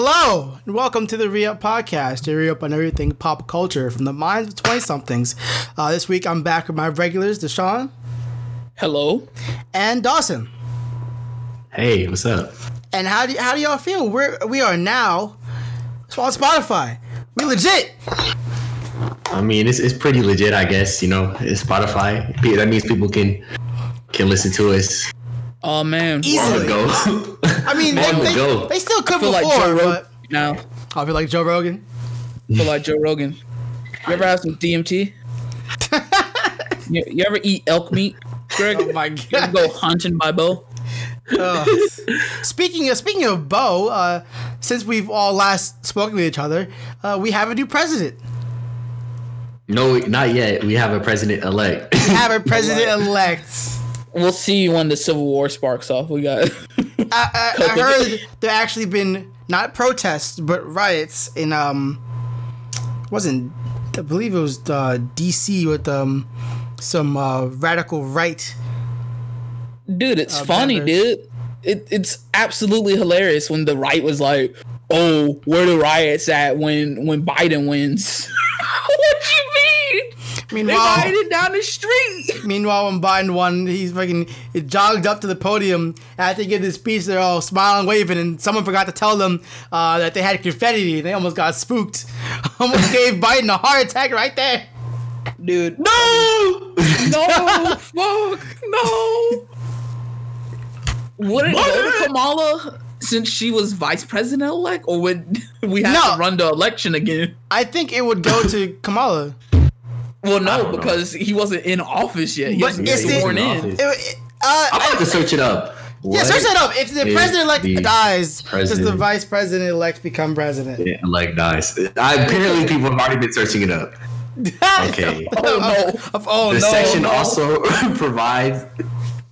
Hello, and welcome to the Re-Up Podcast. Your Re-Up on everything pop culture from the minds of 20-somethings. This week, I'm back with my regulars, Deshaun. Hello. And Dawson. Hey, what's up? And how do y'all feel? We are now on Spotify. We legit. I mean, it's pretty legit, I guess. You know, it's Spotify. That means people can listen to us. Oh man, easily. I mean, they still could before, I feel like Joe Rogan. I feel like Joe Rogan. You ever have some DMT? you ever eat elk meat, Greg? Oh my God! You ever go hunting by Bo? Speaking of Bo, since we've all last spoken with each other, we have a new president. No, not yet. We have a president-elect. We have a president-elect. We'll see when the Civil War sparks off. We got. I heard there actually been not protests but riots in DC with some radical right. Dude, it's funny, members. Dude. It's absolutely hilarious when the right was like, "Oh, where the riots at when Biden wins?" What you mean? Meanwhile, they rioted down the street. Meanwhile, when Biden won, he's fucking jogged up to the podium. After he gives his speech, they're all smiling, waving, and someone forgot to tell them that they had confetti. They almost got spooked. Almost gave Biden a heart attack right there. Dude. No! No! Fuck! No! Would it go to Kamala since she was vice president-elect? Or would we have to run the election again? I think it would go to Kamala. Well, no, because he wasn't in office yet. He wasn't sworn in. I'll have to search it up. Yeah, search it up. If the president-elect dies, does the vice president-elect become president? Yeah, dies. Apparently, people have already been searching it up. Okay. The section also provides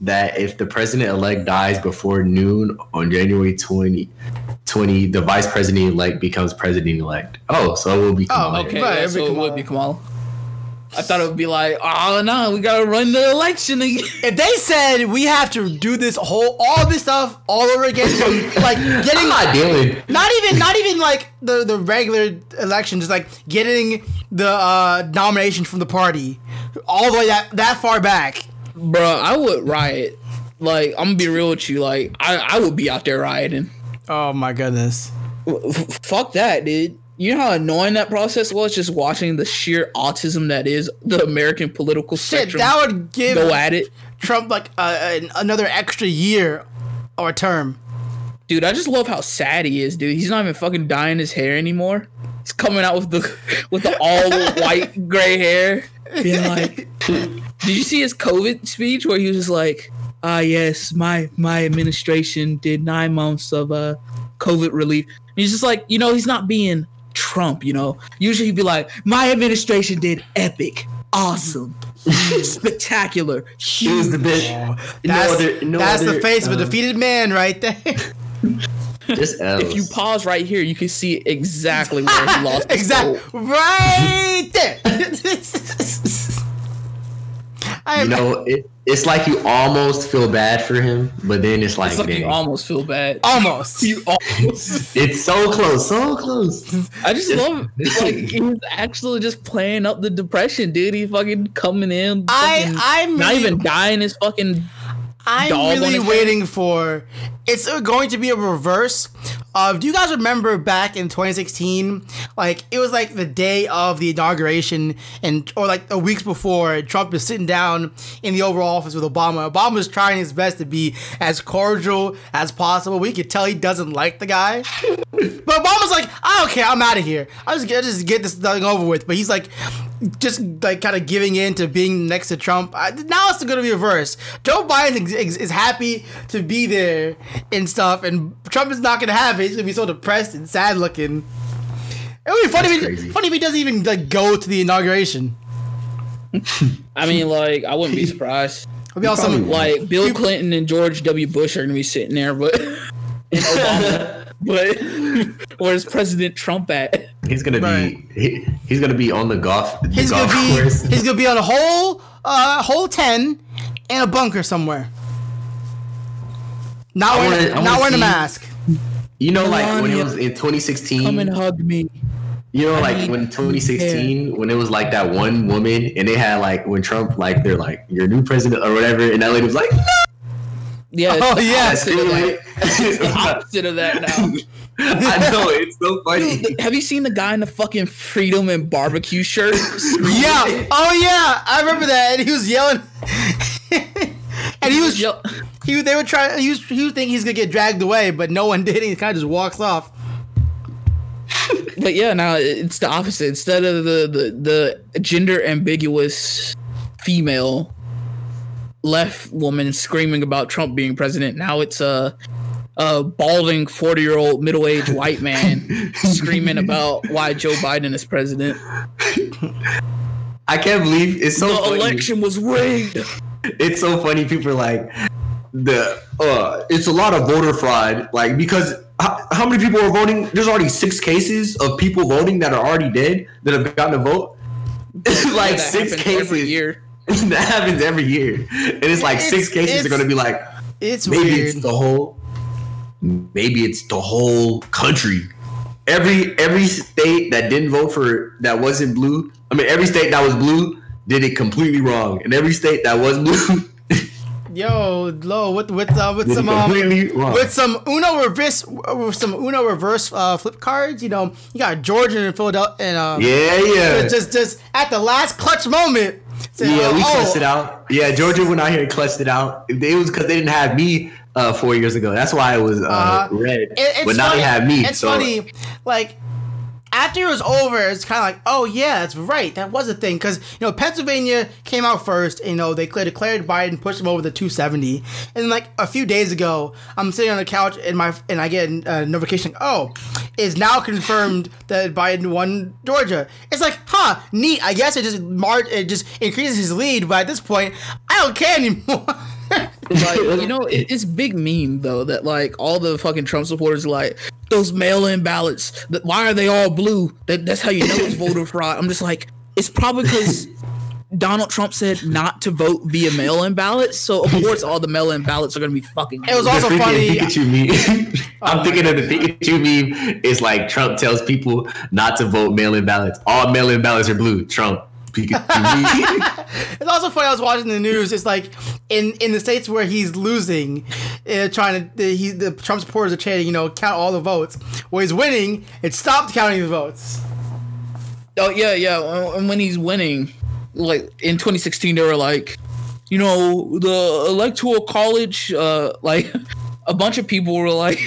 that if the president-elect dies before noon on January 2020, the vice president-elect becomes president-elect. Oh, so it will be Kamala. Oh, okay. Right, so it would be Kamala. I thought it would be like, oh no, we gotta run the election again. If they said we have to do this all this stuff all over again, so like getting not even like the regular election, just like getting the nomination from the party all the way that far back. Bruh, I would riot. Like, I'm gonna be real with you. Like, I would be out there rioting. Oh my goodness. Fuck that, dude. You know how annoying that process was? Just watching the sheer autism that is the American political spectrum. Shit, that would give go at it. Trump like another extra year or term. Dude, I just love how sad he is, dude. He's not even fucking dyeing his hair anymore. He's coming out with the all white gray hair, being like, "Did you see his COVID speech where he was just like, yes, my administration did 9 months of COVID relief." And he's just like, you know, he's not being Trump, you know. Usually he'd be like, my administration did epic, awesome, spectacular, huge. It was the best. That's the face of a defeated man right there. If you pause right here, you can see exactly where he lost his soul. Right there. You know, it's like you almost feel bad for him, but then it's like you almost feel bad. Almost. You almost. It's so close, so close. I just love it. Like, he's actually just playing up the depression, dude. He fucking coming in. Not even dying his fucking. I'm really waiting for. It's going to be a reverse of. Do you guys remember back in 2016? Like, it was like the day of the inauguration, or like a week before, Trump is sitting down in the Oval Office with Obama. Obama's trying his best to be as cordial as possible. We could tell he doesn't like the guy. But Obama's like, I don't care. I'm out of here. I just get this thing over with. But he's like, just like kind of giving in to being next to Trump. Now it's going to be reversed. Joe Biden is happy to be there and stuff, and Trump is not going to have it. He's going to be so depressed and sad looking. It would be funny if he doesn't even like go to the inauguration. I mean, like, I wouldn't be surprised. It'd be awesome. Like, Bill Clinton and George W. Bush are going to be sitting there, but and Obama. But where's President Trump at? He's gonna be he's gonna be on the golf. He's gonna be course. He's gonna be on a hole 10 in a bunker somewhere. Not wearing a mask. You know, like when it was in 2016. Come and hug me. You know, like when 2016, when it was like that one woman, and they had like when Trump, like they're like your new president or whatever, and that lady was like, no. Yeah. Oh yeah. It's the opposite of that now. I know, it's so funny. Dude, have you seen the guy in the fucking Freedom and Barbecue shirt? Yeah. Oh yeah, I remember that. And he was yelling. And he was thinking he's gonna get dragged away, but no one did. And he kind of just walks off. But yeah, now it's the opposite. Instead of the gender ambiguous female left woman screaming about Trump being president, now it's a balding 40-year-old middle-aged white man screaming about why Joe Biden is president. I can't believe it's so funny. The election was rigged. It's so funny. People are like, it's a lot of voter fraud. Like, because how many people are voting? There's already 6 cases of people voting that are already dead that have gotten a vote. Like, yeah, 6 cases every year. That happens every year, and it's like 6 cases are going to be like. It's maybe weird. Maybe it's the whole country. Every state that didn't vote for that wasn't blue. I mean, every state that was blue did it completely wrong, and every state that was blue. Yo, low with some Uno reverse flip cards. You know, you got Georgia and Philadelphia, and just at the last clutch moment. Said, yeah, we clutched it out. Yeah, Georgia went out here and clutched it out. It was because they didn't have me 4 years ago. That's why it was red. Now they have me. It's so funny. Like, after it was over, it's kind of like, oh, yeah, that's right. That was a thing. Because, you know, Pennsylvania came out first. And, you know, they declared Biden, pushed him over the 270. And, like, a few days ago, I'm sitting on the couch and I get a notification, oh, it's now confirmed that Biden won Georgia. It's like, huh, neat. I guess it just increases his lead. But at this point, I don't care anymore. Like, you know, it's big meme though that like all the fucking Trump supporters are like, those mail-in ballots, why are they all blue? That's how you know it's voter fraud. I'm just like, it's probably because Donald Trump said not to vote via mail-in ballots, so of course all the mail-in ballots are gonna be fucking blue. It was also funny. Pikachu meme. I'm thinking of the Pikachu meme. It's like Trump tells people not to vote mail-in ballots. All mail-in ballots are blue. Trump. It's also funny. I was watching the news. It's like in the states where he's losing, the Trump supporters are chanting, you know, count all the votes. Where he's winning, it stopped counting the votes. Oh yeah. And when he's winning, like in 2016, they were like, you know, the electoral college, like a bunch of people were like,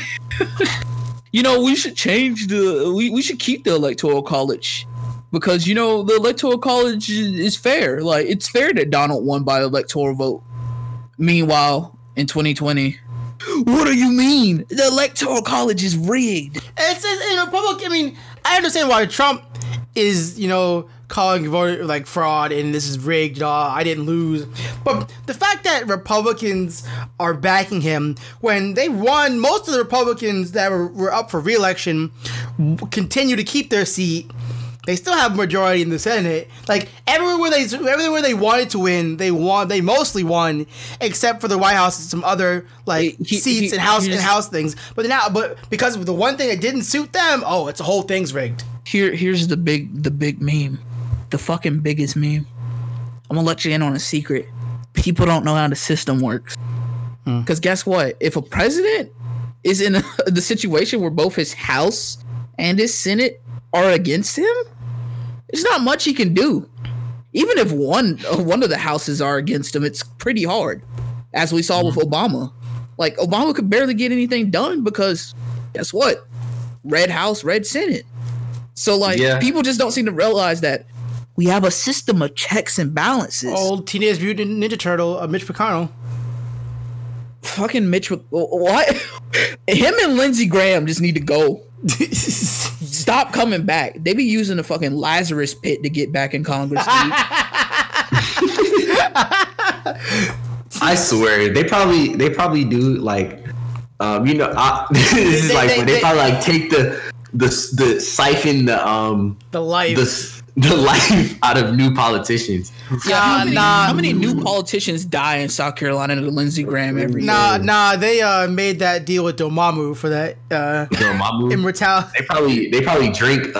you know, we should change we should keep the electoral college. Because, you know, the electoral college is fair. Like, it's fair that Donald won by electoral vote. Meanwhile, in 2020, what do you mean? The electoral college is rigged. It's in a public. I mean, I understand why Trump is, you know, calling voter like fraud and this is rigged. I didn't lose. But the fact that Republicans are backing him when they won, most of the Republicans that were up for re-election continue to keep their seat. They still have a majority in the Senate. Like everywhere they wanted to win, they won. They mostly won, except for the White House and some other like seats and house things. But because of the one thing that didn't suit them, oh, it's the whole thing's rigged. Here's the big meme, the fucking biggest meme. I'm gonna let you in on a secret. People don't know how the system works. Because guess what? If a president is in the situation where both his House and his Senate are against him, there's not much he can do. Even if one of the houses are against him, it's pretty hard, as we saw with Obama. Like, Obama could barely get anything done because, guess what? Red House, red Senate. So, like, people just don't seem to realize that we have a system of checks and balances. Old Teenage Mutant Ninja Turtle, Mitch McConnell. Fucking Mitch McConnell. What? Him and Lindsey Graham just need to go. Stop coming back. They be using the fucking Lazarus pit to get back in Congress. I swear they probably do like, you know, this is like when they probably like take the the siphon the life out of new politicians. Yeah, how many new politicians die in South Carolina to Lindsey Graham every year? They made that deal with Domamu for that Domamu immortality. They probably drink drink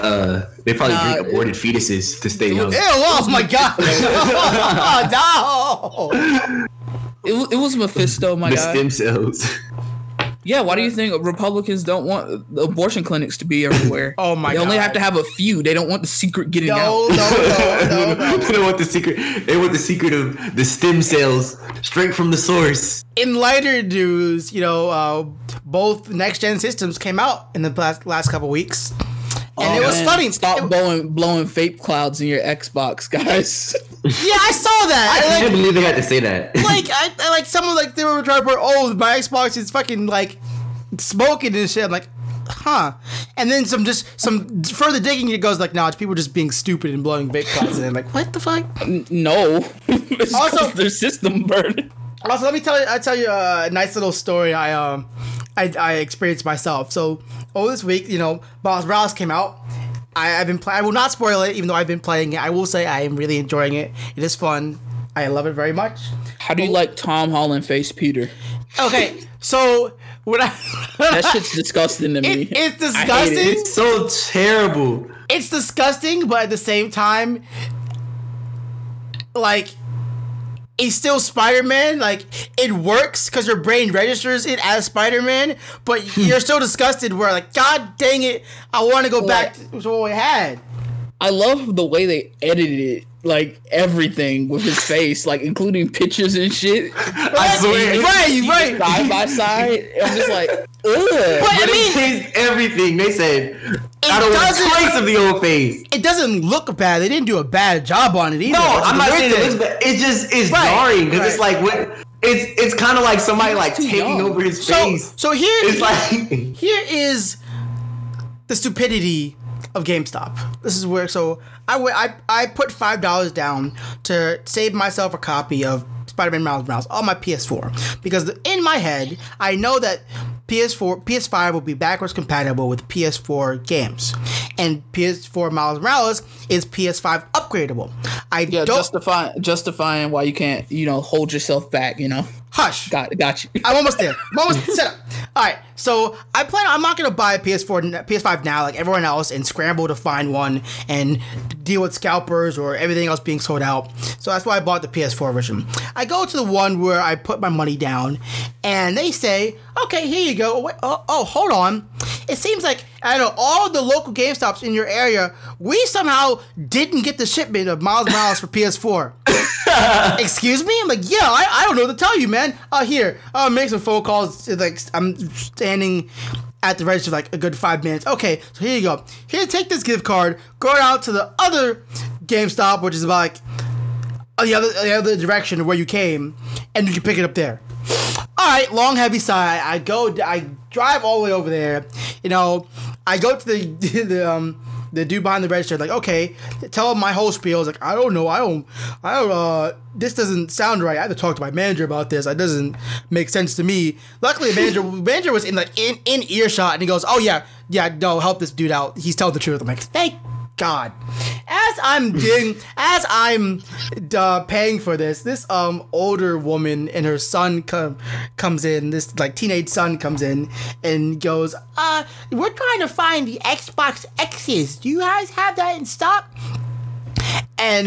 aborted fetuses to stay young. Ew, oh my god. Oh, no. It was Mephisto, my god. The stem cells. Yeah, why do you think Republicans don't want abortion clinics to be everywhere? Oh my god. They only have to have a few. They don't want the secret getting out. No. They don't want the secret. They want the secret of the stem cells straight from the source. In lighter news, both next-gen systems came out in the last couple weeks. And it was funny. Stop blowing vape clouds in your Xbox, guys. Yeah, I saw that. I didn't believe they had to say that. They were trying to put, my Xbox is fucking smoking and shit. I'm like, huh? And then some further digging, it goes it's people just being stupid and blowing vape clouds. And I'm like, what the fuck? No. Also, their system burned. Also, let me tell you a nice little story I experienced myself. So, this week, Miles Morales came out. I will not spoil it, even though I've been playing it. I will say I am really enjoying it. It is fun. I love it very much. How do you like Tom Holland face Peter? Okay, so when that shit's disgusting to me. It's disgusting. I hate it. It's so terrible. It's disgusting, but at the same time, it's still Spider-Man. It works because your brain registers it as Spider-Man, but you're still disgusted where, God dang it, I want to go back to what we had. I love the way they edited it, everything with his face, including pictures and shit. I swear. Right. Side by side. I'm just like, ugh. But they changed everything. They said... I don't want a trace of the old face. It doesn't look bad. They didn't do a bad job on it either. No, I'm not saying it looks bad. It just is jarring because it's it's kind of like somebody taking over his face. So here is the stupidity of GameStop. This is where I put $5 down to save myself a copy of Spider-Man Miles Morales on my PS4 because in my head I know that PS5 will be backwards compatible with PS4 games and PS4 Miles Morales is PS5 upgradable. Justifying why you can't hold yourself back. Hush. Got you. I'm almost there. I'm almost set up. All right. So I'm not gonna buy a PS5 now like everyone else and scramble to find one and deal with scalpers or everything else being sold out. So that's why I bought the PS4 version. I go to the one where I put my money down, and they say, "Okay, here you go." Wait, hold on. It seems like out of all the local GameStops in your area, we somehow didn't get the shipment of Miles Morales for PS4. Excuse me? I'm like, yeah, I don't know what to tell you, man. Here, I'll make some phone calls. I'm standing at the register a good 5 minutes. Okay, so here you go. Here, take this gift card. Go out to the other GameStop, which is the other direction where you came, and you can pick it up there. All right, long heavy sigh. I drive all the way over there. I go to the dude behind the register. Okay, tell him my whole spiel. It's I don't know. This doesn't sound right. I have to talk to my manager about this. It doesn't make sense to me. Luckily, manager was in earshot, and he goes, "Oh yeah, no, help this dude out. He's telling the truth." I'm like, thank God. As I'm paying for this older woman and her son comes in. This teenage son comes in and goes, "We're trying to find the Xbox X's. Do you guys have that in stock?" And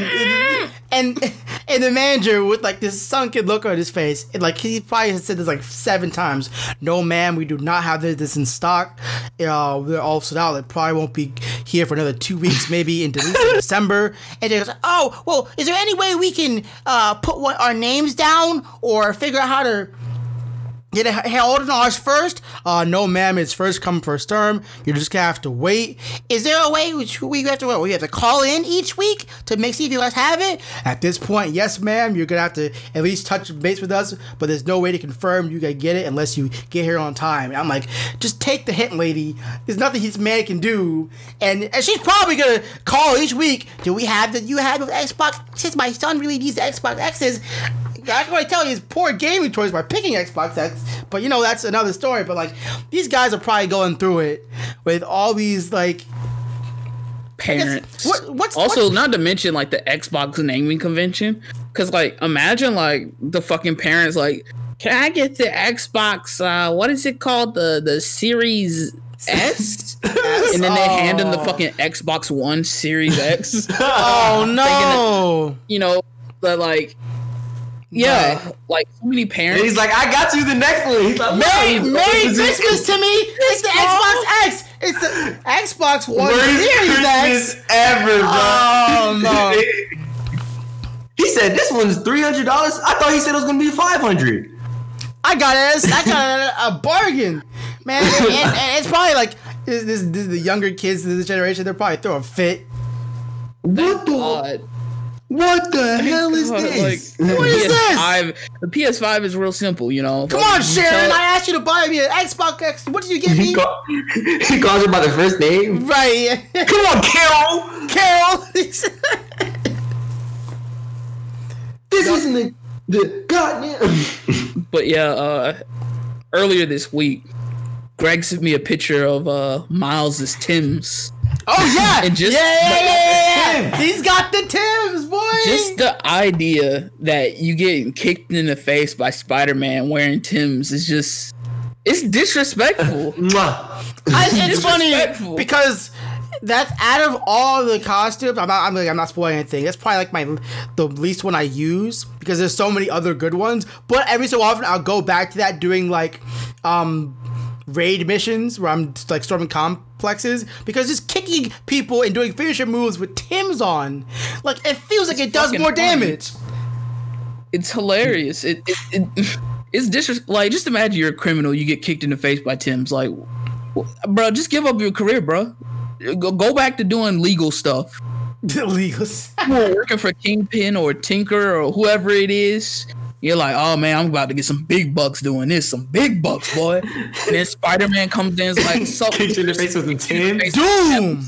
the manager with this sunken look on his face, and he probably has said this 7 times. "No, ma'am, we do not have this in stock. They're all sold out. It probably won't be here for another 2 weeks, maybe into December." And they goes, "Oh, well, is there any way we can put our names down or figure out how to get hold of ours first?" "No, ma'am, it's first come, first term. You're just gonna have to wait." "Is there a way we have to call in each week to see if you guys have it?" "At this point, yes, ma'am. You're gonna have to at least touch base with us, but there's no way to confirm you gonna get it unless you get here on time." And I'm like, just take the hint, lady. There's nothing this man can do, and she's probably gonna call each week. "Do we have that you had with Xbox? Since my son really needs the Xbox X's, I can already tell he's poor gaming towards by picking Xbox X, but you know, that's another story. But like, these guys are probably going through it with all these like parents. What's not to mention like the Xbox naming convention, because like imagine like the fucking parents like, can I get the Xbox? What is it called? The Series S? And then they hand him the fucking Xbox One Series X. Oh no! That, you know, but like, yeah, right. Like so many parents. And he's like, I got you the next one. He's like, Merry Christmas to me. It's the Xbox X. It's the Xbox One Series X. Ever, bro. Oh no! He said this one's $300. I thought he said it was gonna be $500. I got a bargain, man. And it's probably like this the younger kids of this generation. They're probably throwing a fit. What the hell is this? Like, what is this? The PS5 is real simple, you know. Come on, Sharon. I asked you to buy me an Xbox X. What did you get me? He calls her by the first name. Right. Come on, Carol. This isn't the goddamn. But yeah, earlier this week, Greg sent me a picture of Miles's Timbs. Oh yeah, yeah. He's got the Timbs, boy. Just the idea that you getting kicked in the face by Spider-Man wearing Timbs is just—it's disrespectful. It's funny because that's out of all the costumes. I'm not spoiling anything. That's probably like the least one I use because there's so many other good ones. But every so often I'll go back to that doing like raid missions where I'm just like storming complexes, because just kicking people and doing finisher moves with Timbs on, like it feels like it does more damage. It's hilarious. It's disrespectful. Like just imagine you're a criminal, you get kicked in the face by Timbs. Like, bro, just give up your career, bro. Go back to doing legal stuff. Legal stuff. Working for Kingpin or Tinker or whoever it is. You're like, oh man, I'm about to get some big bucks doing this. Some big bucks, boy. And then Spider-Man comes in and is like, so kicks you in the face with some Timbs. Doom!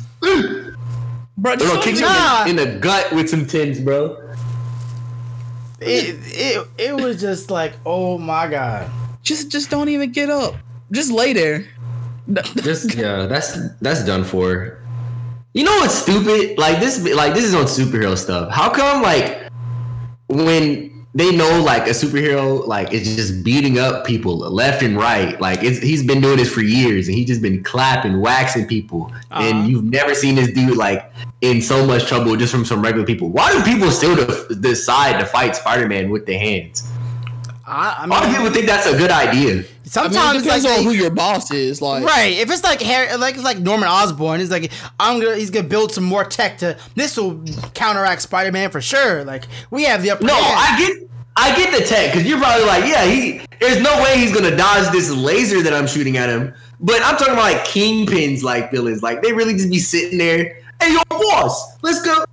Bro, kicks you in the gut with some Timbs, bro. It was just like, oh my god. Just don't even get up. Just lay there. That's done for. You know what's stupid? Like this is on superhero stuff. How come like when they know like a superhero like is just beating up people left and right, like he's been doing this for years and he's just been clapping, waxing people, and you've never seen this dude like in so much trouble just from some regular people? Why do people still decide to fight Spider-Man with their hands? I mean, a lot of people think that's a good idea. Sometimes it depends on who your boss is. Like, right? If it's like Norman Osborn, it's like he's gonna build some more tech to this will counteract Spider-Man for sure. Like we have the upper hand. I get the tech because you're probably like, yeah, there's no way he's gonna dodge this laser that I'm shooting at him. But I'm talking about like Kingpins, like villains, like they really just be sitting there. Hey, yo, boss, let's go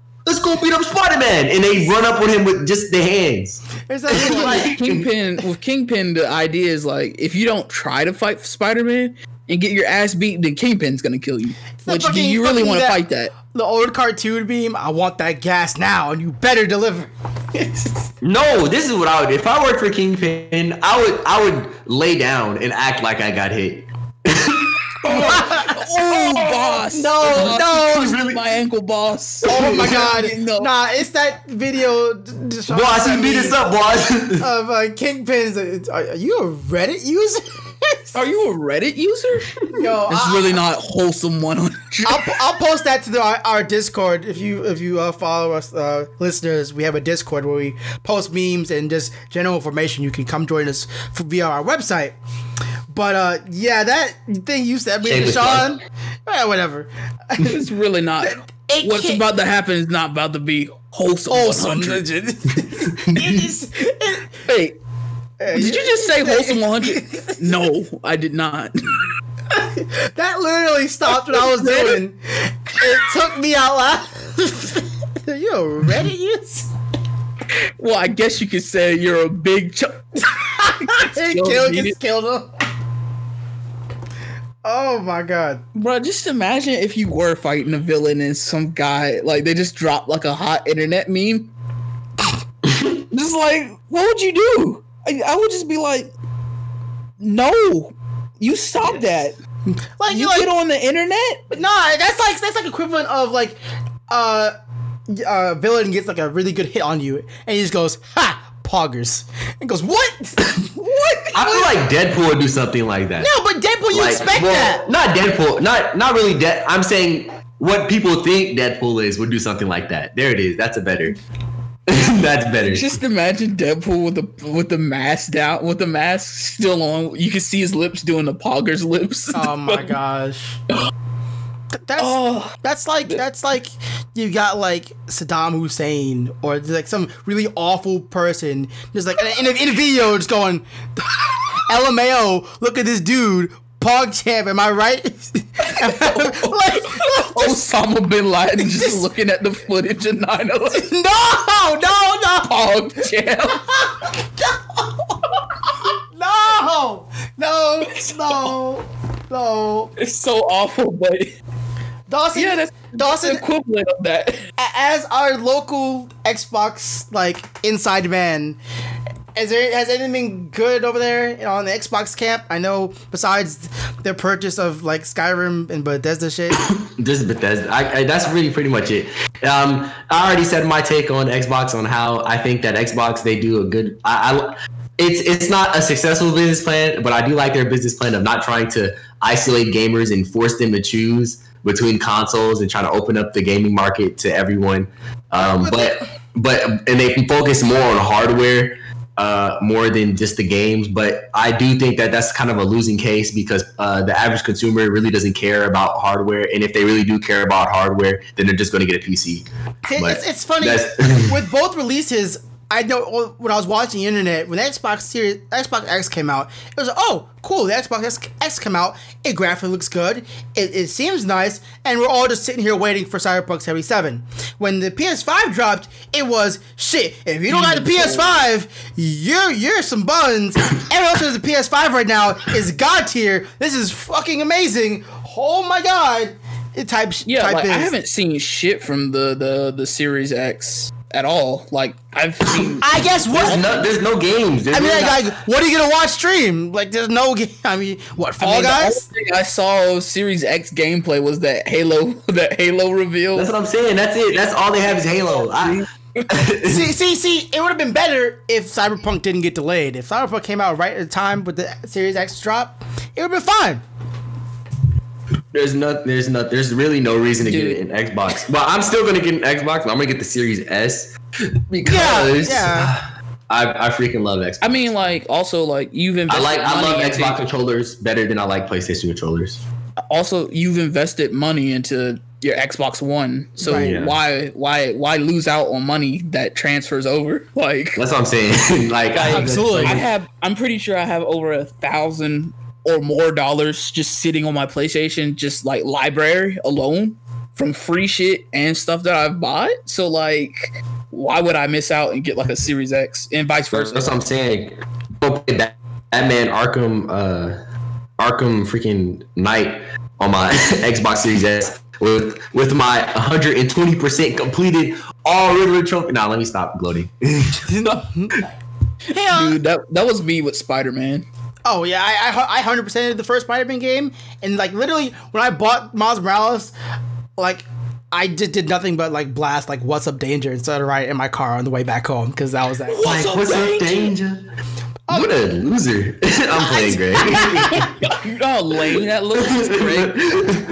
beat up Spider-Man, and they run up on him with just the hands. Like Kingpin, the idea is like if you don't try to fight Spider-Man and get your ass beat, then Kingpin's gonna kill you. Which do you really want to fight that? The old cartoon beam, I want that gas now, and you better deliver. No, this is what I would do. If I worked for Kingpin, I would lay down and act like I got hit. Oh, boss! No! You really my ankle, boss. Oh my god! No. Nah, it's that video. Boss, you beat us up, boss. Of Kingpin's. Are you a Reddit user? Are you a Reddit user? Yo, it's really not wholesome one. I'll post that to our Discord if you follow us, listeners. We have a Discord where we post memes and just general information. You can come join us via our website. But yeah, that thing you said, Deshaun, whatever. It's really not. What's about to happen is not about to be wholesome 100. Hey, did you just say wholesome 100? No, I did not. That literally stopped what I was doing. It took me out loud. Are you a Reddit user? Well, I guess you could say you're a big chunk. Killed him. Oh my god, bro! Just imagine if you were fighting a villain and some guy like they just dropped like a hot internet meme. Just like, what would you do? I would just be like, no, you stop that. Like you get on the internet? Nah, that's like equivalent of like villain gets like a really good hit on you and he just goes, ha, poggers. And goes, what? What? I feel like Deadpool would do something like that. No, but Deadpool, you like, expect that. Not Deadpool, not really I'm saying what people think Deadpool is would do something like that. There it is. That's better. Just imagine Deadpool with the mask down, with the mask still on. You can see his lips doing the poggers lips. Oh my gosh. That's like you got like Saddam Hussein or like some really awful person just like in a video just going LMAO, look at this dude. Pog champ, am I right? Like, Osama bin Laden just looking at the footage of 9/11. No. Pog champ. No. It's so awful, but Dawson. Yeah, that's the equivalent of that. As our local Xbox like inside man. Has anything been good over there on the Xbox camp? I know besides their purchase of like Skyrim and Bethesda shit. Just Bethesda. That's really pretty much it. I already said my take on Xbox on how I think that Xbox, they do a good. It's not a successful business plan, but I do like their business plan of not trying to isolate gamers and force them to choose between consoles and trying to open up the gaming market to everyone. And they can focus more on hardware. More than just the games, but I do think that that's kind of a losing case because the average consumer really doesn't care about hardware, and if they really do care about hardware, then they're just going to get a PC. It's funny with both releases. I know when I was watching the internet when Xbox X came out, it was like, oh cool, the Xbox X came out. It graphically looks good. It seems nice, and we're all just sitting here waiting for Cyberpunk 77. When the PS5 dropped, it was shit. If you don't have the PS5, you're some buns. Everyone else who has the PS5 right now is god tier. This is fucking amazing. Oh my god! I haven't seen shit from the Series X. At all, like I've seen. I guess what? There's no games. What are you gonna watch stream? Like, there's no game. I mean, what? Fall Guys. The only thing I saw Series X gameplay was that Halo reveal. That's what I'm saying. That's it. That's all they have is Halo. See. It would have been better if Cyberpunk didn't get delayed. If Cyberpunk came out right at the time with the Series X drop, it would have been fine. There's really no reason to get an Xbox. Well, I'm still gonna get an Xbox, but I'm gonna get the Series S because I freaking love Xbox. I mean, like also like you've invested. I love Xbox controllers better than I like PlayStation controllers. Also, you've invested money into your Xbox One, so why lose out on money that transfers over? Like that's what I'm saying. Like absolutely, I'm pretty sure I have over 1,000. Or more dollars just sitting on my PlayStation, just like library alone from free shit and stuff that I've bought. So like, why would I miss out and get like a Series X and vice versa? That's what I'm saying. Batman Arkham freaking Knight on my Xbox Series X with my 120% completed all Riddler trophy. Nah, let me stop gloating. Dude, that was me with Spider-Man. Oh yeah, I 100%ed the first Spider-Man game, and like literally when I bought Miles Morales, like I just did nothing but like blast like "What's Up Danger" and started riding in my car on the way back home because that was that. What's up danger? What a loser! I'm playing Greg. You know how lame that looks, Greg.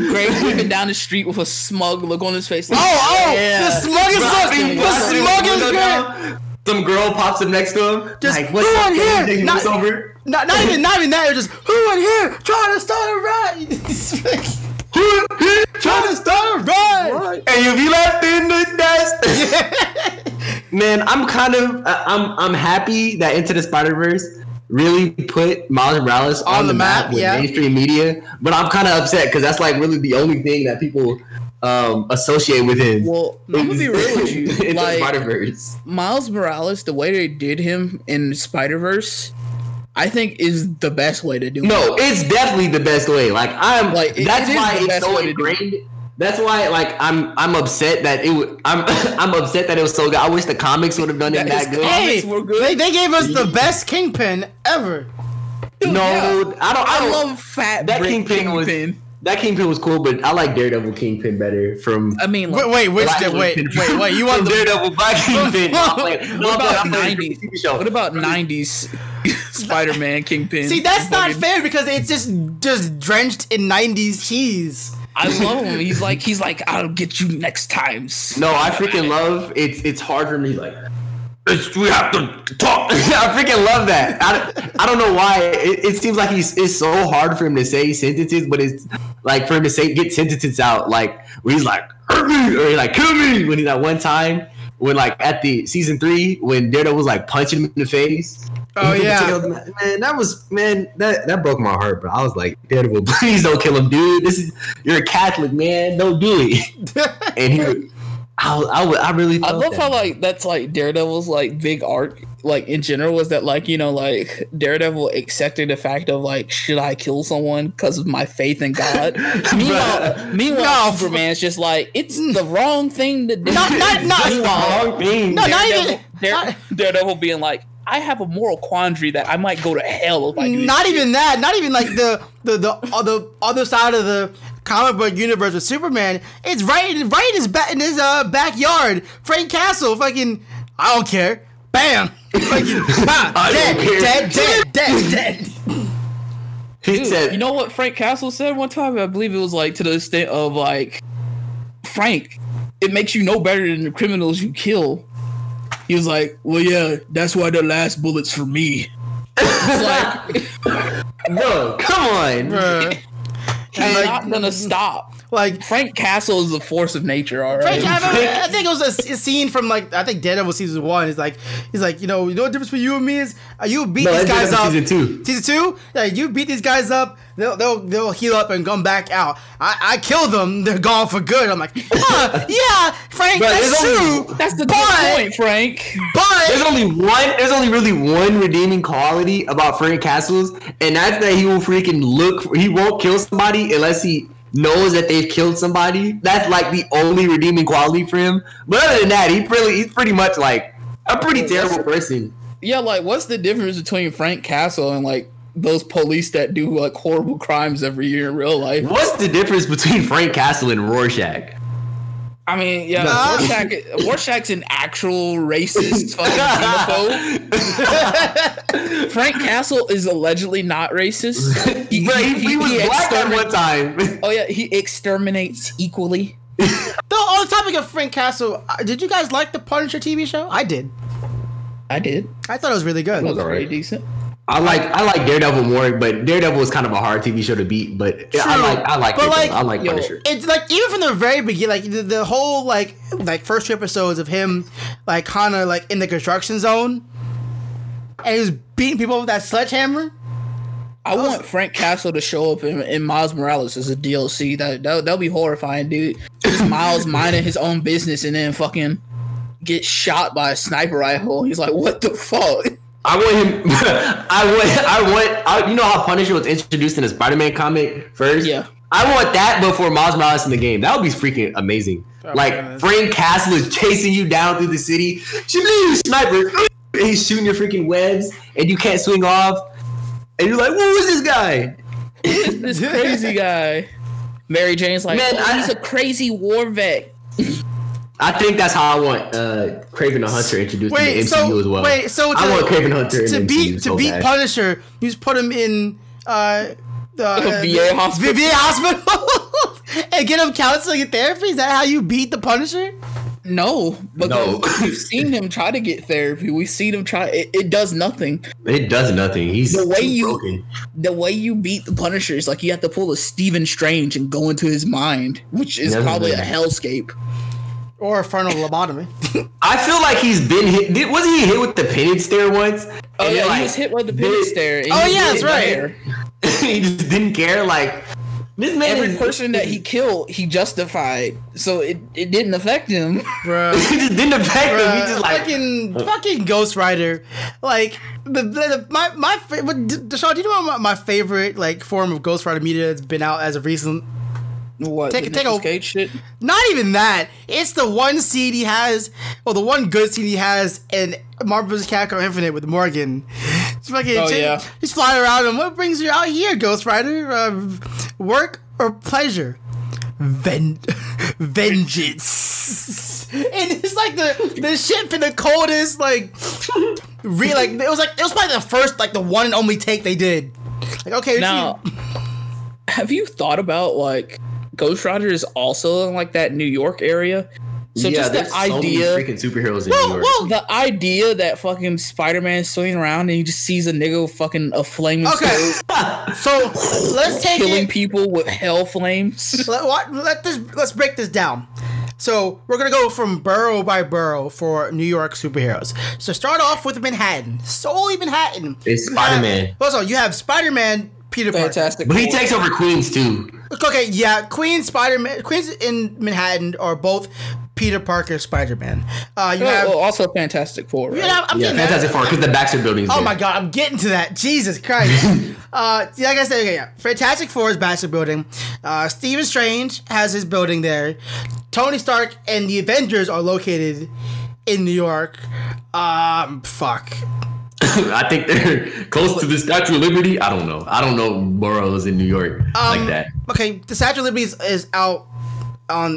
Greg's even down the street with a smug look on his face. Like, the smug is something. The smug is Greg. Some girl pops up next to him. Just like, what's up here? Not even that. It was just, who in here trying to start a riot? Who in here trying to start a riot? And you be left in the dust. Man, I'm kind of, I'm happy that Into the Spider-Verse really put Miles Morales on the map with mainstream media. But I'm kind of upset because that's like really the only thing that people associate with him. Well, I'm gonna be real with you. Into like, Spider-Verse. Miles Morales, the way they did him in Spider-Verse, I think is the best way to do it. No, it's definitely the best way. Like I'm like that's why it's so ingrained. That's why, like, I'm upset that it was, I'm upset that it was so good. I wish the comics would have done it that good. Hey, were good. They gave us the best Kingpin ever. Dude, no, yeah. I love fat. That Kingpin was. That Kingpin was cool, but I like Daredevil Kingpin better. Wait, you want Daredevil Black Kingpin? What about 90s Spider-Man Kingpin? See, that's not fair because it's just drenched in 90s cheese. I love him. He's like, I'll get you next time. No, I freaking love. It's hard for me. Like, we have to talk. I freaking love that. I don't know why. It seems like it's so hard for him to say sentences, but it's like for him to get sentences out. Like when he's like, hurt me, or he's like, kill me. When he's at one time, when like at the season 3, when Daredevil was like punching him in the face. Oh yeah, man, that broke my heart, bro. I was like, Daredevil, please don't kill him, dude. You're a Catholic, man. Don't do it. And he. I really felt I love that. How like that's like Daredevil's like big arc like in general was that like, you know, like Daredevil accepted the fact of like, should I kill someone because of my faith in God? meanwhile, Superman's just like, it's the wrong thing to do. Daredevil being like, I have a moral quandary that I might go to hell if I do. Not even that. Not even like the other side of the comic book universe with Superman. It's right in his backyard. Frank Castle, fucking, I don't care. Bam. Fucking, bah, dead. Dude, you know what Frank Castle said one time? I believe it was like to the extent of like, Frank, it makes you no better than the criminals you kill. He was like, well, yeah, that's why the last bullet's for me. It's like, bro, come on. Bro. He's not going to stop. Like, Frank Castle is a force of nature, all right? I think it was a scene from, like, I think Daredevil season 1. He's like, you know what the difference between you and me is? You beat these guys up. Season 2. Season 2? Like, you beat these guys up. They'll heal up and come back out. I kill them. They're gone for good. I'm like, yeah, Frank. Bro, that's true. That's the point, Frank. But there's only really one redeeming quality about Frank Castles, and that's that he will freaking he won't kill somebody unless he knows that they've killed somebody. That's like the only redeeming quality for him. But other than that, he's pretty much like a pretty terrible person. Yeah, like what's the difference between Frank Castle and like those police that do like horrible crimes every year in real life? What's the difference between Frank Castle and Rorschach? I mean, yeah, no. Rorschach's an actual racist fucking xenophobe. Frank Castle is allegedly not racist. He was black at one time. Oh yeah, he exterminates equally. On the topic of Frank Castle, did you guys like the Punisher TV show? I did. I thought it was really good. It was pretty decent. I like Daredevil more, but Daredevil was kind of a hard TV show to beat. But yeah, I like Punisher. It's like even from the very beginning, like the whole like first 2 episodes of him like kind of like in the construction zone, and he was beating people with that sledgehammer. I want Frank Castle to show up in Miles Morales as a DLC. That'll be horrifying, dude. Just Miles minding his own business and then fucking get shot by a sniper rifle. He's like, what the fuck. I want, you know how Punisher was introduced in a Spider-Man comic first? Yeah. I want that before Miles Morales in the game. That would be freaking amazing. Oh, like, Frank Castle is chasing you down through the city. Sniper. He's shooting your freaking webs, and you can't swing off. And you're like, who is this guy? Who is this crazy guy? Mary Jane's like, he's a crazy war vet. I think that's how I want Kraven the Hunter introduced in the MCU as well. I want Kraven Hunter in the MCU so beat Punisher. You just put him in VA hospital and get him counseling and therapy. Is that how you beat the Punisher? No, because we've seen him try to get therapy. We've seen him try. It does nothing. It does nothing. He's broken. The way you beat the Punisher is like you have to pull a Stephen Strange and go into his mind, which is probably a hellscape. Or a frontal lobotomy. I feel like he's been hit. Wasn't he hit with the pinhead stare once? Oh yeah, he was hit with the pinhead stare. Oh yeah, that's right. He just didn't care. Like this man, every person that he killed, he justified. So it didn't affect him. It just didn't affect him. He just like fucking Ghost Rider. Like my Deshaun, do you know what my favorite like form of Ghost Rider media that's been out as of recent? What? Take a shit? Not even that. It's the one seed he has, or the one good seed he has in Marvel vs. Capcom Infinite with Morgan. He's fucking he's flying around, and what brings you out here, Ghost Rider? Work or pleasure? Vengeance. And it's like the shit for the coldest, like, it was probably the first, like, the one and only take they did. Like, okay, now, have you thought about, like, Ghost Rider is also in, like, that New York area? So yeah, just the idea, freaking superheroes in New York. Well, the idea that fucking Spider-Man is swinging around and he just sees a nigga fucking a flaming. Okay, so let's take killing people with hell flames. Let's break this down. So we're gonna go from borough by borough for New York superheroes. So start off with Manhattan, solely Manhattan. It's Spider-Man. Also, you have Spider-Man, Peter Parker. Fantastic, but he takes over Queens too. Okay, yeah, Queens, Spider-Man, Queens in Manhattan are both Peter Parker, Spider-Man. Also Fantastic Four, right? Yeah, I'm getting Fantastic Four, because the Baxter Building's there. Oh, my God, I'm getting to that. Jesus Christ. Like I said, yeah, Fantastic Four is Baxter Building. Stephen Strange has his building there. Tony Stark and the Avengers are located in New York. Fuck. I think they're close to the Statue of Liberty. I don't know boroughs in New York like that. Okay, the Statue of Liberty is out.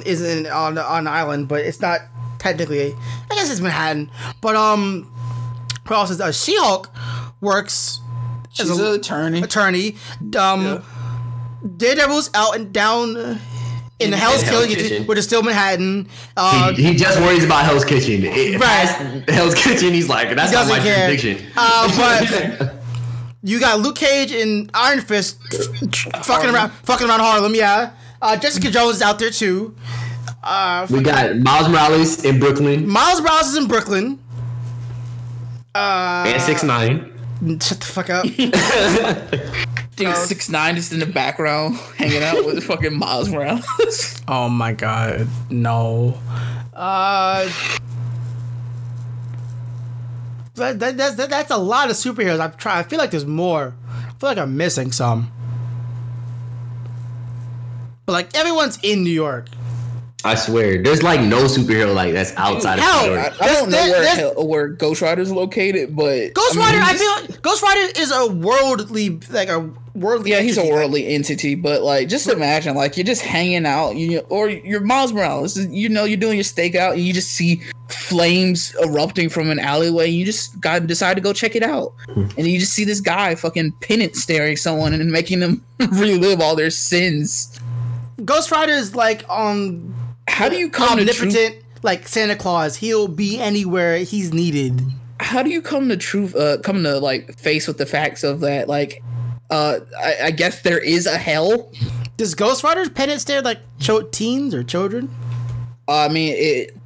Is on the island, but it's not technically. I guess it's Manhattan. But who else is a She-Hulk works? She's as an attorney. Daredevil's out and down in the Hell's Kitchen, which is still Manhattan. He just worries about Hell's Kitchen. Right, Hell's Kitchen. He's like, that's not my jurisdiction. But you got Luke Cage and Iron Fist fucking around Harlem. Yeah. Jessica Jones is out there too. We got Miles Morales in Brooklyn. And 6ix9ine. Shut the fuck up. Dude, 6ix9ine is in the background hanging out with fucking Miles Morales. Oh my god, no. That's a lot of superheroes. I feel like there's more. I feel like I'm missing some. But, like, everyone's in New York. I swear. There's, like, no superhero, like, that's outside of New York. I don't know where Ghost Rider's located, but... Ghost Rider is a worldly yeah, entity. He's a worldly entity, but, like, just imagine, like, you're just hanging out, or you're Miles Morales, you're doing your stakeout, and you just see flames erupting from an alleyway, and you just decide to go check it out. And you just see this guy fucking pennant staring at someone and making them relive all their sins. Ghost Rider is like how do you come omnipotent to like Santa Claus? He'll be anywhere he's needed. How do you come to truth? Come to like face with the facts of that? Like, I guess there is a hell. Does Ghost Rider's pennant stare like teens or children? I mean, it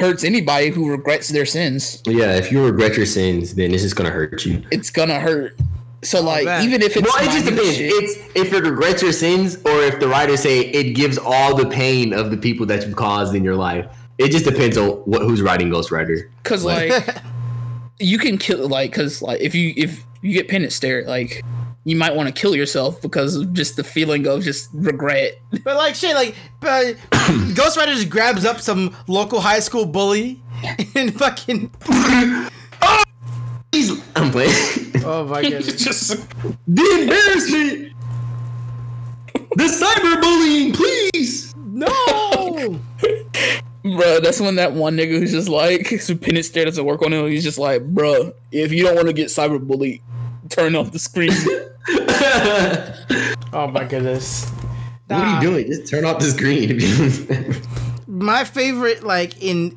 hurts anybody who regrets their sins. Yeah, if you regret your sins, then it's just gonna hurt you. It's gonna hurt. So like, even if it's it just depends. It's if it regrets your sins, or if the writers say it gives all the pain of the people that you caused in your life. It just depends on who's writing Ghost Rider. Because like you can kill because like if you get pennant stare, like you might want to kill yourself because of just the feeling of just regret. But like shit, Ghost Rider just grabs up some local high school bully and fucking. I'm playing. Oh my goodness. The embarrassment. The cyberbullying, please. No. Bro, that's when that one nigga who's just like, his pennant stare doesn't work on him. He's just like, bro, if you don't want to get cyberbullied, turn off the screen. Oh my goodness. What are you doing? Just turn off the screen. My favorite, like, in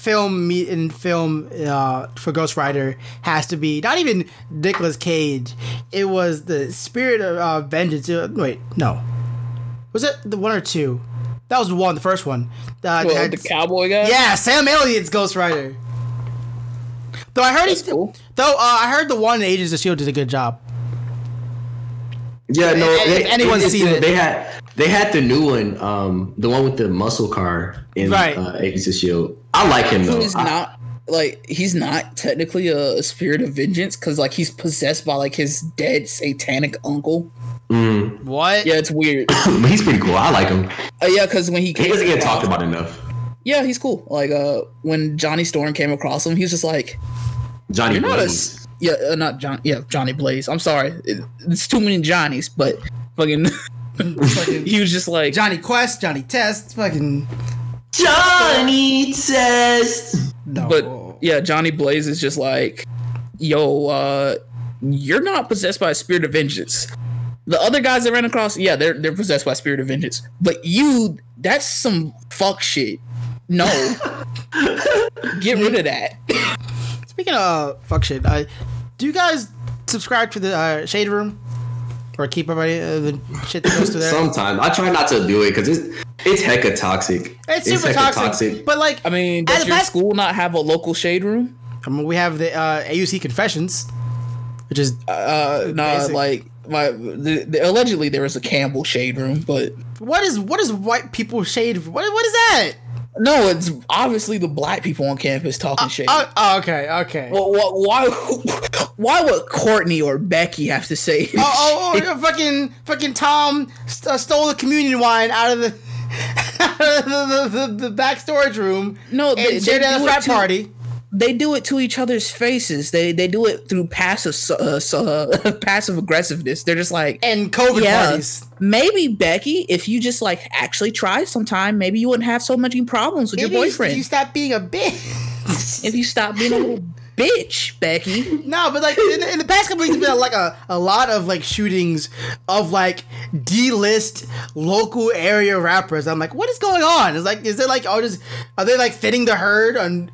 film for Ghost Rider has to be not even Nicolas Cage. It was the Spirit of Vengeance. Was it the one or two? That was the first one. The cowboy guy. Yeah, Sam Elliott's Ghost Rider. Though I heard I heard the one Agents of S.H.I.E.L.D. did a good job. Yeah, They had the new one, the one with the muscle car in Agents of S.H.I.E.L.D. I like him though. He's not technically a spirit of vengeance because like he's possessed by like his dead satanic uncle. Mm. What? Yeah, it's weird. He's pretty cool. I like him. Yeah, because when he doesn't get talked about enough. Yeah, he's cool. Like when Johnny Storm came across him, he was just like, Johnny Blaze. Johnny Blaze. I'm sorry, it's too many Johnnies, but fucking. He was just like Johnny Quest, Johnny Test, fucking Johnny Test. No. But yeah, Johnny Blaze is just like, yo, you're not possessed by a spirit of vengeance. The other guys that ran across, yeah, they're possessed by a spirit of vengeance. But you, that's some fuck shit. No, get rid of that. Speaking of fuck shit, do you guys subscribe to the Shade Room? Or keep everybody the shit that goes through there. Sometimes I try not to do it because it's hecka toxic. It's super toxic. But like, I mean, does your school not have a local shade room? I mean, we have the AUC Confessions, which is allegedly there is a Campbell shade room, but what is white people shade? What is that? No, it's obviously the black people on campus talking shit. Okay. Well, why would Courtney or Becky have to say it? Fucking Tom stole the communion wine out of the back storage room. No, they at a frat party. They do it to each other's faces. They do it through passive aggressiveness. They're just like, and COVID parties. Maybe Becky, if you just like actually try sometime, maybe you wouldn't have so many problems with your boyfriend. If you stop being a bitch. If you stop being a little bitch, Becky. No, but like in the past couple weeks, there's been like a lot of like shootings of like D-list local area rappers. I'm like, what is going on? It's like, are they like thinning the herd on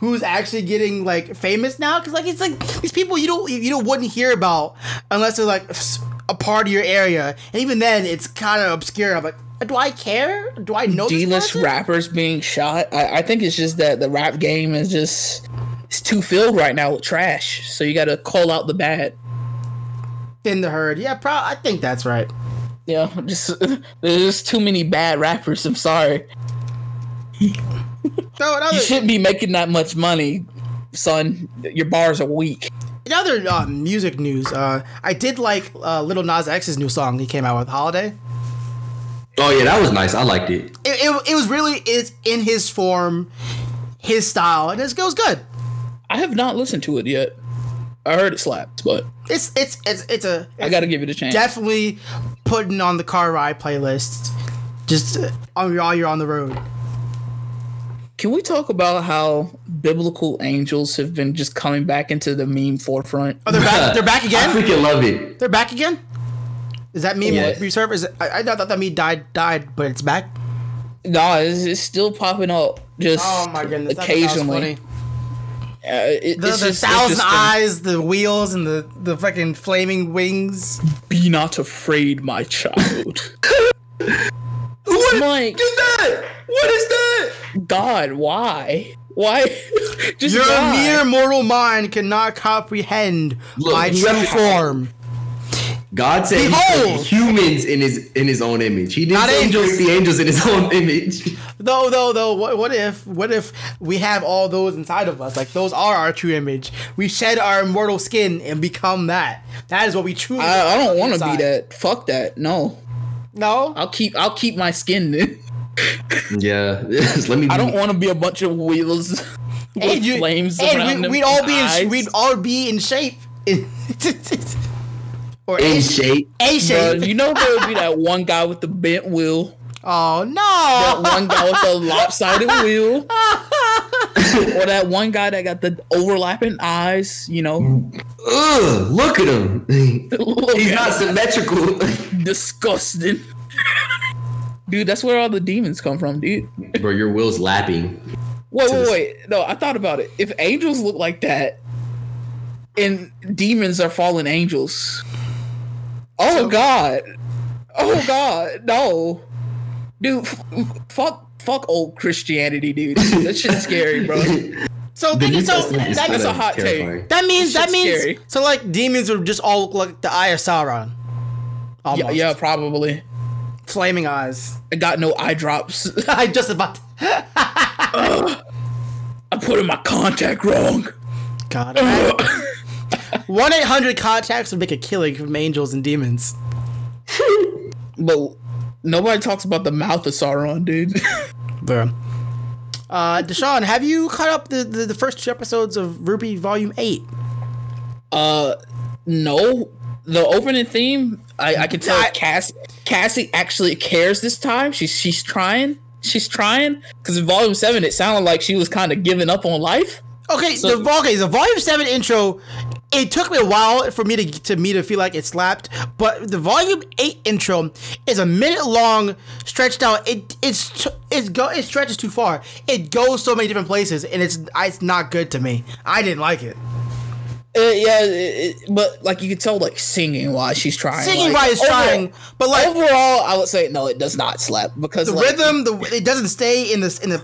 who's actually getting like famous now? Because like it's like these people you wouldn't hear about unless they're like a part of your area, and even then it's kind of obscure. I'm like, do I care? Do I know D-list rappers being shot? I think it's just that the rap game is just it's too filled right now with trash, so you got to call out the bad. Thin the herd, yeah. I think that's right. Yeah, just there's just too many bad rappers. I'm sorry. You shouldn't be making that much money, son. Your bars are weak. In other music news, I did like Lil Nas X's new song he came out with, Holiday. Oh yeah, that was nice. I liked it. It was really in his form, his style, and it was good. I have not listened to it yet. I heard it slaps, but I gotta give it a chance. Definitely putting on the car ride playlist, just while you're on the road. Can we talk about how biblical angels have been just coming back into the meme forefront? Oh, they're back! They're back again. I freaking love it. They're back again. Is that meme resurface? I thought that meme died, but it's back. No, it's still popping up. Just oh my goodness, occasionally. It's just thousand eyes, the wheels, and the fucking flaming wings. Be not afraid, my child. What is that? What is that? God, why? Why? Just your mere mortal mind cannot comprehend my true form. God said Behold, he humans in his own image. He didn't see angels in his own image. Though, what if we have all those inside of us? Like those are our true image. We shed our immortal skin and become that. That is what we truly. I don't want to be that. Fuck that. No. I'll keep my skin, dude. Yeah. I don't want to be a bunch of wheels with flames around them. We'd all be in shape. Or in shape. A shape. Bro, you know there would be that one guy with the bent wheel. Oh no! That one guy with the lopsided wheel. Or that one guy that got the overlapping eyes, you know. Ugh! Look at him. He's not symmetrical. Disgusting. Dude, that's where all the demons come from, dude. Bro, your will's lapping. Wait. No, I thought about it. If angels look like that, and demons are fallen angels. Oh, God. No. Dude, fuck old Christianity, dude. That shit's scary, bro. So that's a hot take. That means scary. So like demons would just all look like the Eye of Sauron. Almost. Yeah, probably. Flaming eyes. I got no eye drops. I just about. I put in my contact wrong. God. 1-800 contacts would make a killing from angels and demons. But nobody talks about the mouth of Sauron, dude. Bro. Deshaun, have you caught up the first two episodes of Ruby Volume 8? No. The opening theme, I can tell Cassie actually cares this time. She's trying. She's trying. Because in Volume 7, it sounded like she was kind of giving up on life. Okay, so the Volume 7 intro, it took me a while for me to feel like it slapped, but the Volume 8 intro is a minute long, stretched out. It stretches too far. It goes so many different places, and it's not good to me. I didn't like it. But like you could tell, like singing-wise, she's trying. Overall, I would say no, it does not slap because the rhythm, it doesn't stay in the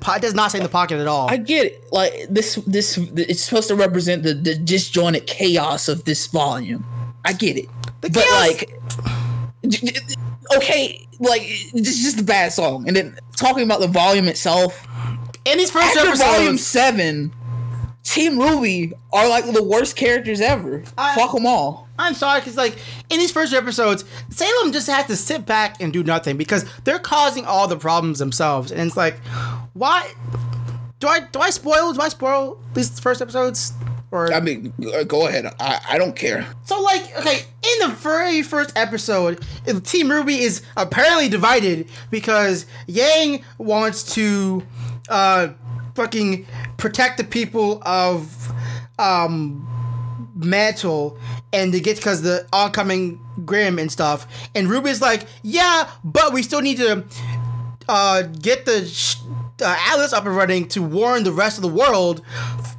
pocket at all. I get it. Like this, it's supposed to represent the disjointed chaos of this volume. I get it, it's just a bad song. And then talking about the volume itself, and these first episodes, Volume 7. Team Ruby are like the worst characters ever. Fuck them all. I'm sorry, because like in these first episodes, Salem just has to sit back and do nothing because they're causing all the problems themselves. And it's like, why do I spoil? Do I spoil these first episodes? Or I mean, go ahead. I don't care. So like, okay, in the very first episode, Team Ruby is apparently divided because Yang wants to fucking protect the people of Mantle and to get because the oncoming Grimm and stuff. And Ruby's like, yeah, but we still need to get the Atlas up and running to warn the rest of the world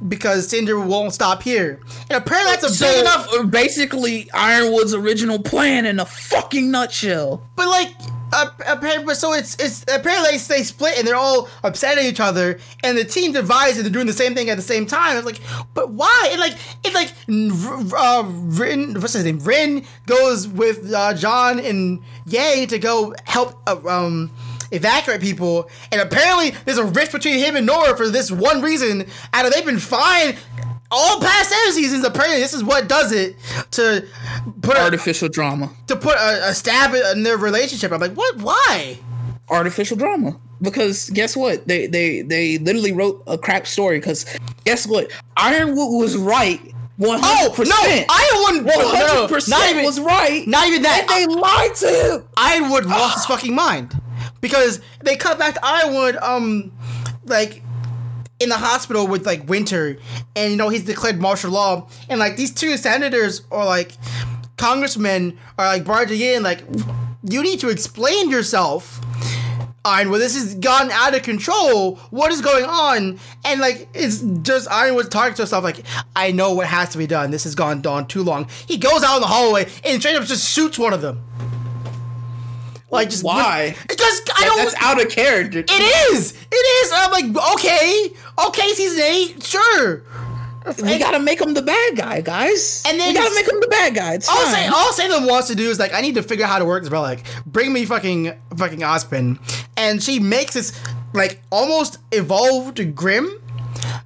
because Cinder won't stop here. And apparently that's big enough. Basically, Ironwood's original plan in a fucking nutshell. But like. So it's apparently they split and they're all upset at each other and the team divides and they're doing the same thing at the same time. It's like, but why? And like Rin, what's his name? Rin goes with John and Yang to go help evacuate people, and apparently there's a rift between him and Nora for this one reason. After they've been fine all past seasons, apparently this is what does it to put artificial drama to put a stab in their relationship. I'm like, what? Why? Artificial drama. Because guess what? They literally wrote a crap story. Because guess what? Ironwood was right. 100%. Oh no! Ironwood 100% was right. Not even that. And they lied to him. Ironwood lost his fucking mind because they cut back to Ironwood. In the hospital with like Winter, and you know he's declared martial law, and like these two senators or like congressmen are like barging in, like you need to explain yourself. Ironwood, this has gotten out of control. What is going on? And like it's just Ironwood talking to himself, like I know what has to be done. This has gone on too long. He goes out in the hallway and straight up just shoots one of them. Like just why? Because I don't. That's out of character. It is. It is. I'm like, okay, season 8, sure. We gotta make him the bad guy, guys. And then we gotta make him the bad guy. It's fine. All Salem wants to do is like, I need to figure out how to work this, bro. Like, bring me fucking Ospin, and she makes this like almost evolved Grimm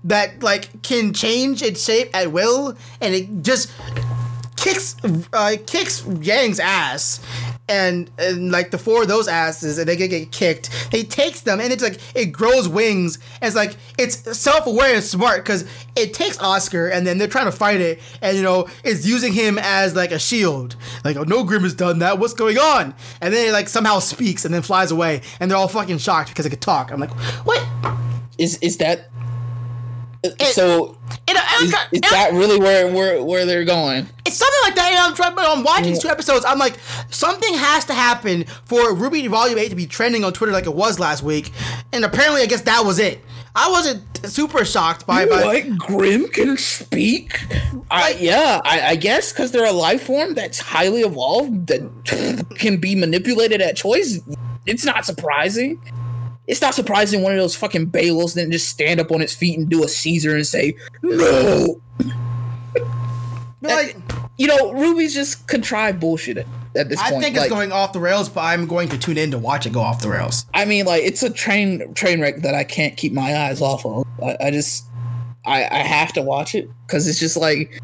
that like can change its shape at will, and it just kicks Yang's ass. And like the four of those asses, and they get kicked. He takes them, and it's like it grows wings. And it's like it's self-aware and smart because it takes Oscar, and then they're trying to fight it, and you know it's using him as like a shield. Like, oh no, Grimm has done that. What's going on? And then it like somehow speaks, and then flies away, and they're all fucking shocked because it could talk. I'm like, what? Is that? So is that really where they're going? It's something like that. I'm watching these two episodes. I'm like, something has to happen for Ruby Volume 8 to be trending on Twitter like it was last week. And apparently, I guess that was it. I wasn't super shocked by it. Like Grimm can speak? I guess because they're a life form that's highly evolved that can be manipulated at choice. It's not surprising. It's not surprising one of those fucking Balos didn't just stand up on its feet and do a Caesar and say, no. Like, you know, Ruby's just contrived bullshit at this point. I think it's going off the rails, but I'm going to tune in to watch it go off the rails. I mean, like, it's a train wreck that I can't keep my eyes off of. I have to watch it because it's just like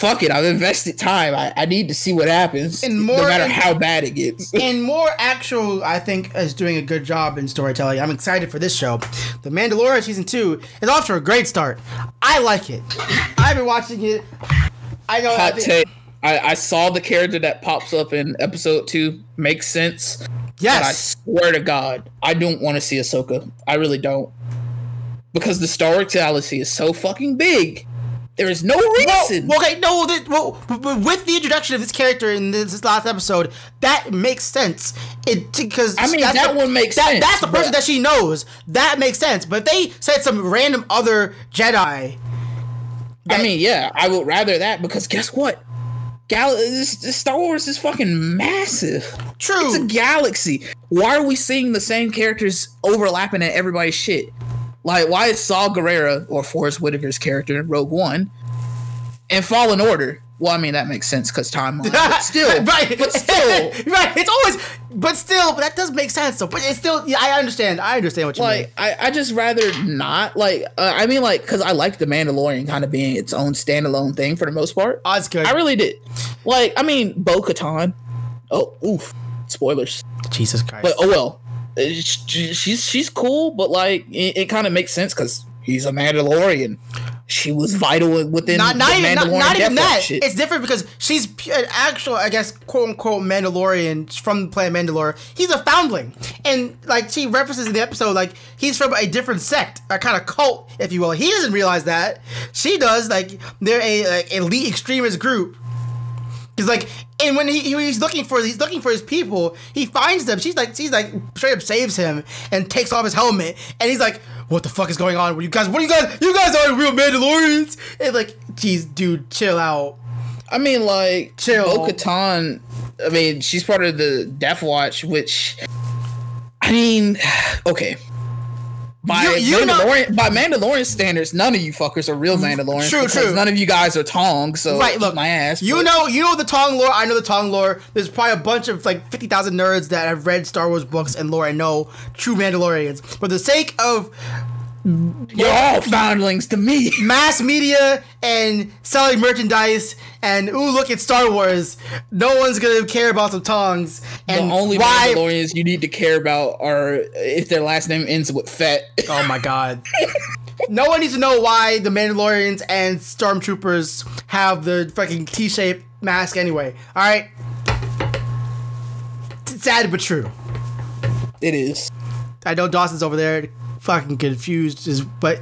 fuck it, I've invested time. I need to see what happens, and more, no matter how bad it gets. And more actual, I think, is doing a good job in storytelling. I'm excited for this show. The Mandalorian Season 2 is off to a great start. I like it. I've been watching it. I know. Hot take. I saw the character that pops up in Episode 2. Makes sense. Yes. But I swear to God, I don't want to see Ahsoka. I really don't. Because the Star Galaxy is so fucking big. There is no reason. Well, okay, no. With the introduction of this character in this last episode, that makes sense. Because that makes sense. That's the person that she knows. That makes sense. But they said some random other Jedi. I would rather that, because guess what? This Star Wars is fucking massive. True. It's a galaxy. Why are we seeing the same characters overlapping at everybody's shit? Like, why is Saw Gerrera, or Forrest Whitaker's character in Rogue One, in Fallen Order? Well, I mean, that makes sense because timeline. But still, right? It's always, but that does make sense though. But it's still, yeah, I understand. I understand what you mean. Like, I just rather not. Like, I mean, like, because I like the Mandalorian kind of being its own standalone thing for the most part. Oh, that's good. I really did. Like, I mean, Bo Katan. Oh, oof! Spoilers. Jesus Christ. But oh well. She's cool, but like it kind of makes sense because he's a Mandalorian. She was vital within the Mandalorian. Shit. It's different because she's an actual, I guess, quote unquote Mandalorian from the planet Mandalore. He's a foundling, and like she references in the episode, like he's from a different sect, a kind of cult, if you will. He doesn't realize that she does. Like they're a elite extremist group. He's like, and when he's looking for his people, he finds them. She's like, straight up saves him and takes off his helmet. And he's like, "What the fuck is going on with you guys? You guys aren't real Mandalorians." And like, jeez, dude, chill out. I mean, like, chill. Bo Katan. I mean, she's part of the Death Watch, which, I mean, okay. By Mandalorian standards, none of you fuckers are real Mandalorians. True. None of you guys are Tong, so right, look, my ass. You know the Tong lore. I know the Tong lore. There's probably a bunch of like 50,000 nerds that have read Star Wars books and lore and know true Mandalorians. For the sake of you're all foundlings to me. Mass media and selling merchandise and ooh, look at Star Wars. No one's gonna care about some Tongs. And the only Mandalorians you need to care about are if their last name ends with Fett. Oh my god. No one needs to know why the Mandalorians and Stormtroopers have the fucking T-shaped mask anyway. All right. Sad but true. It is. I know Dawson's over there. Fucking confused, but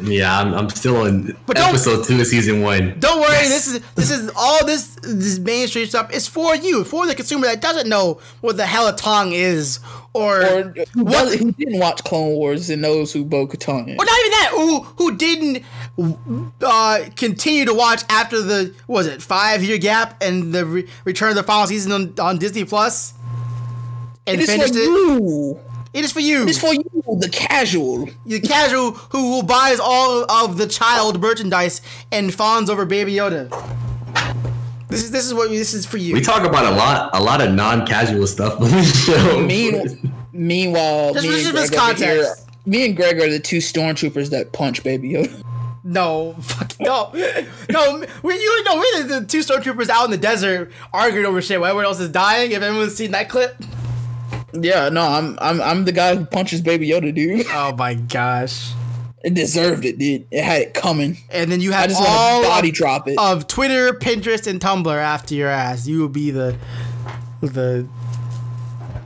yeah, I'm still in episode 2 of season 1. Don't worry, yes. This is all this mainstream stuff is for you, for the consumer that doesn't know what the hell a Tong is, or who didn't watch Clone Wars and knows who Bo Katan is, or not even that, who didn't continue to watch after the 5-year gap and the return of the final season on Disney Plus, and finished it. It is for you. It is for you, the casual. The casual who buys all of the child merchandise and fawns over Baby Yoda. This is for you. We talk about a lot of non-casual stuff on this show. Meanwhile, me and Greg are the two stormtroopers that punch Baby Yoda. No, fuck no. No, we're the two stormtroopers out in the desert arguing over shit while everyone else is dying. If anyone's seen that clip. Yeah, no, I'm the guy who punches Baby Yoda, dude. Oh my gosh, it deserved it, dude. It had it coming. And then you had all body drop it of Twitter, Pinterest, and Tumblr after your ass. You will be the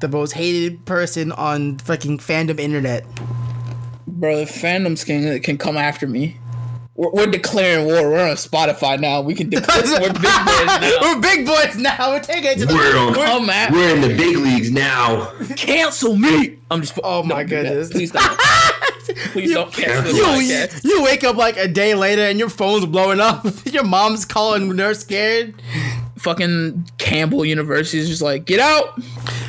most hated person on fucking fandom internet, bro. Fandoms can come after me. We're declaring war. We're on Spotify now. We can declare. We're big boys now. We're big boys now. We're taking it to the world. We're in the big leagues now. Cancel me. I'm just. Oh my goodness. Please don't. Please don't cancel me. You wake up like a day later and your phone's blowing up. Your mom's calling when they're scared. Fucking Campbell University is just like, get out.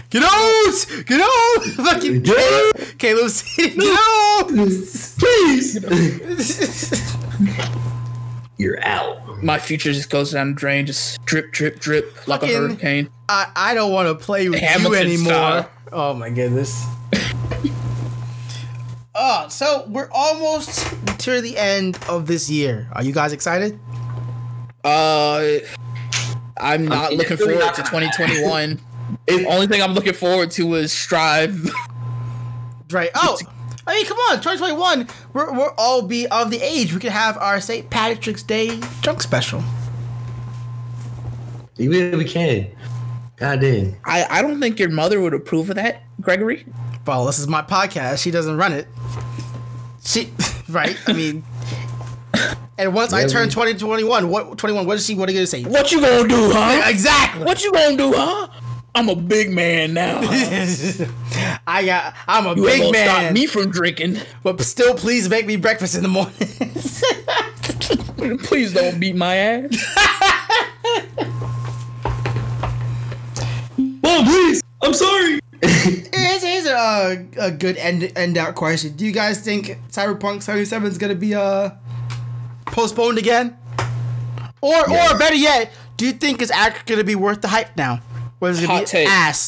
Get out! Get out! Fucking Caleb City. Get out! Please! You're out. My future just goes down the drain, just drip, drip, drip, like a hurricane. I don't want to play with Hamilton you anymore. Style. Oh my goodness. So we're almost to the end of this year. Are you guys excited? I'm not looking forward to 2021. The only thing I'm looking forward to is Strive. Right. Oh, I mean, come on, 2021. We're all be of the age. We could have our St. Patrick's Day junk special. We can. God dang. I don't think your mother would approve of that, Gregory. Well, this is my podcast. She doesn't run it. She, right? I mean, and once I turn 21, what is she going to say? What you going to do, huh? Exactly. What you going to do, huh? I'm a big man now. Huh? I'm a big man. You ain't gonna stop me from drinking, but still, please make me breakfast in the morning. Please don't beat my ass. Mom, please. I'm sorry. Here's a good end out question. Do you guys think Cyberpunk 2077 is gonna be postponed again? Or better yet, do you think it's actually gonna be worth the hype now? Hot take. Ass.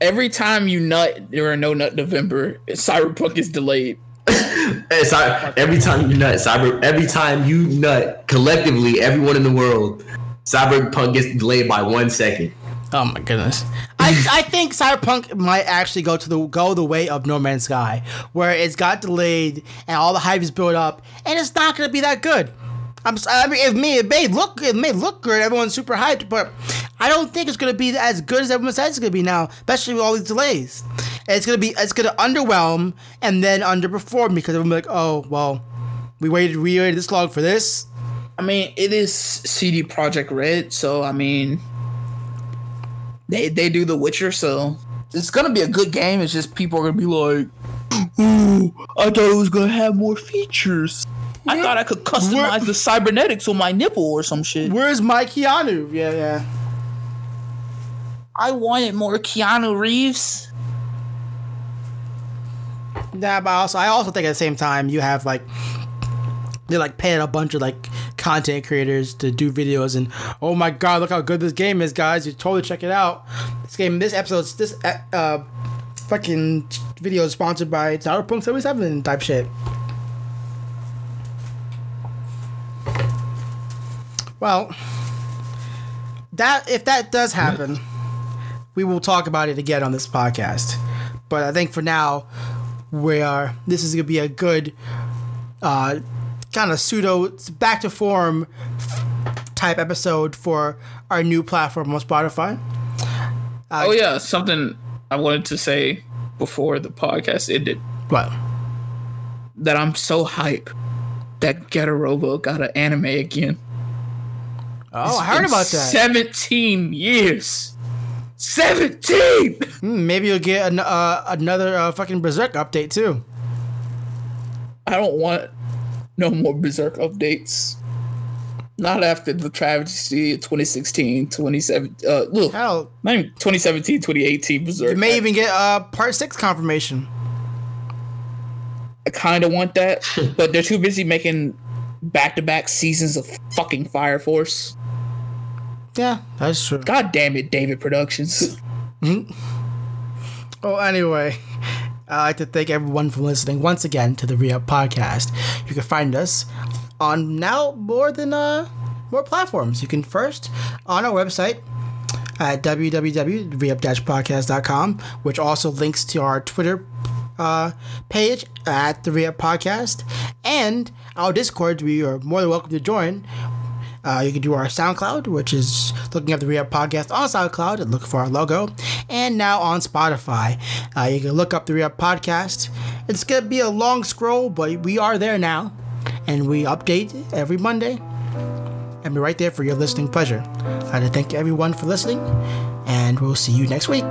Every time you nut, there are no nut November. Cyberpunk is delayed. Every time you nut, collectively, everyone in the world, Cyberpunk gets delayed by 1 second. Oh my goodness. I think Cyberpunk might actually go the way of No Man's Sky, where it's got delayed and all the hype is built up, and it's not gonna be that good. It may look good. Everyone's super hyped, but I don't think it's going to be as good as everyone says it's going to be now, especially with all these delays. And it's going to underwhelm and then underperform because everyone's like, oh well, we waited this long for this. I mean, it is CD Projekt Red, so I mean, they do The Witcher, so it's going to be a good game. It's just people are going to be like, ooh, I thought it was going to have more features. I thought I could customize the cybernetics on my nipple or some shit. Where's my Keanu? Yeah. I wanted more Keanu Reeves. Nah, but I also think at the same time you have like they're like paying a bunch of like content creators to do videos and oh my god, look how good this game is, guys! You totally check it out. This fucking video is sponsored by Cyberpunk 77 type shit. Well, if that does happen, we will talk about it again on this podcast. But I think for now, this is going to be a good kind of pseudo back to form type episode for our new platform on Spotify. Something I wanted to say before the podcast ended. What? That I'm so hype that Getarobo got an anime again. Oh, I heard about that. 17 years. 17! Maybe you'll get another fucking Berserk update, too. I don't want no more Berserk updates. Not after the travesty of 2016, 2017. Hell. Not even 2017, 2018 Berserk. You may even get Part 6 confirmation. I kind of want that, but they're too busy making back-to-back seasons of fucking Fire Force. Yeah, that's true. God damn it, David Productions. Mm-hmm. Well, anyway, I'd like to thank everyone for listening once again to the Re-Up Podcast. You can find us on now more platforms. You can first on our website at www.reup-podcast.com, which also links to our Twitter page at the Re-Up Podcast and our Discord. We are more than welcome to join. You can do our SoundCloud, which is looking up the Re-Up Podcast on SoundCloud and look for our logo. And now on Spotify, you can look up the Re-Up Podcast. It's going to be a long scroll, but we are there now. And we update every Monday. And we're right there for your listening pleasure. I'd like to thank everyone for listening. And we'll see you next week.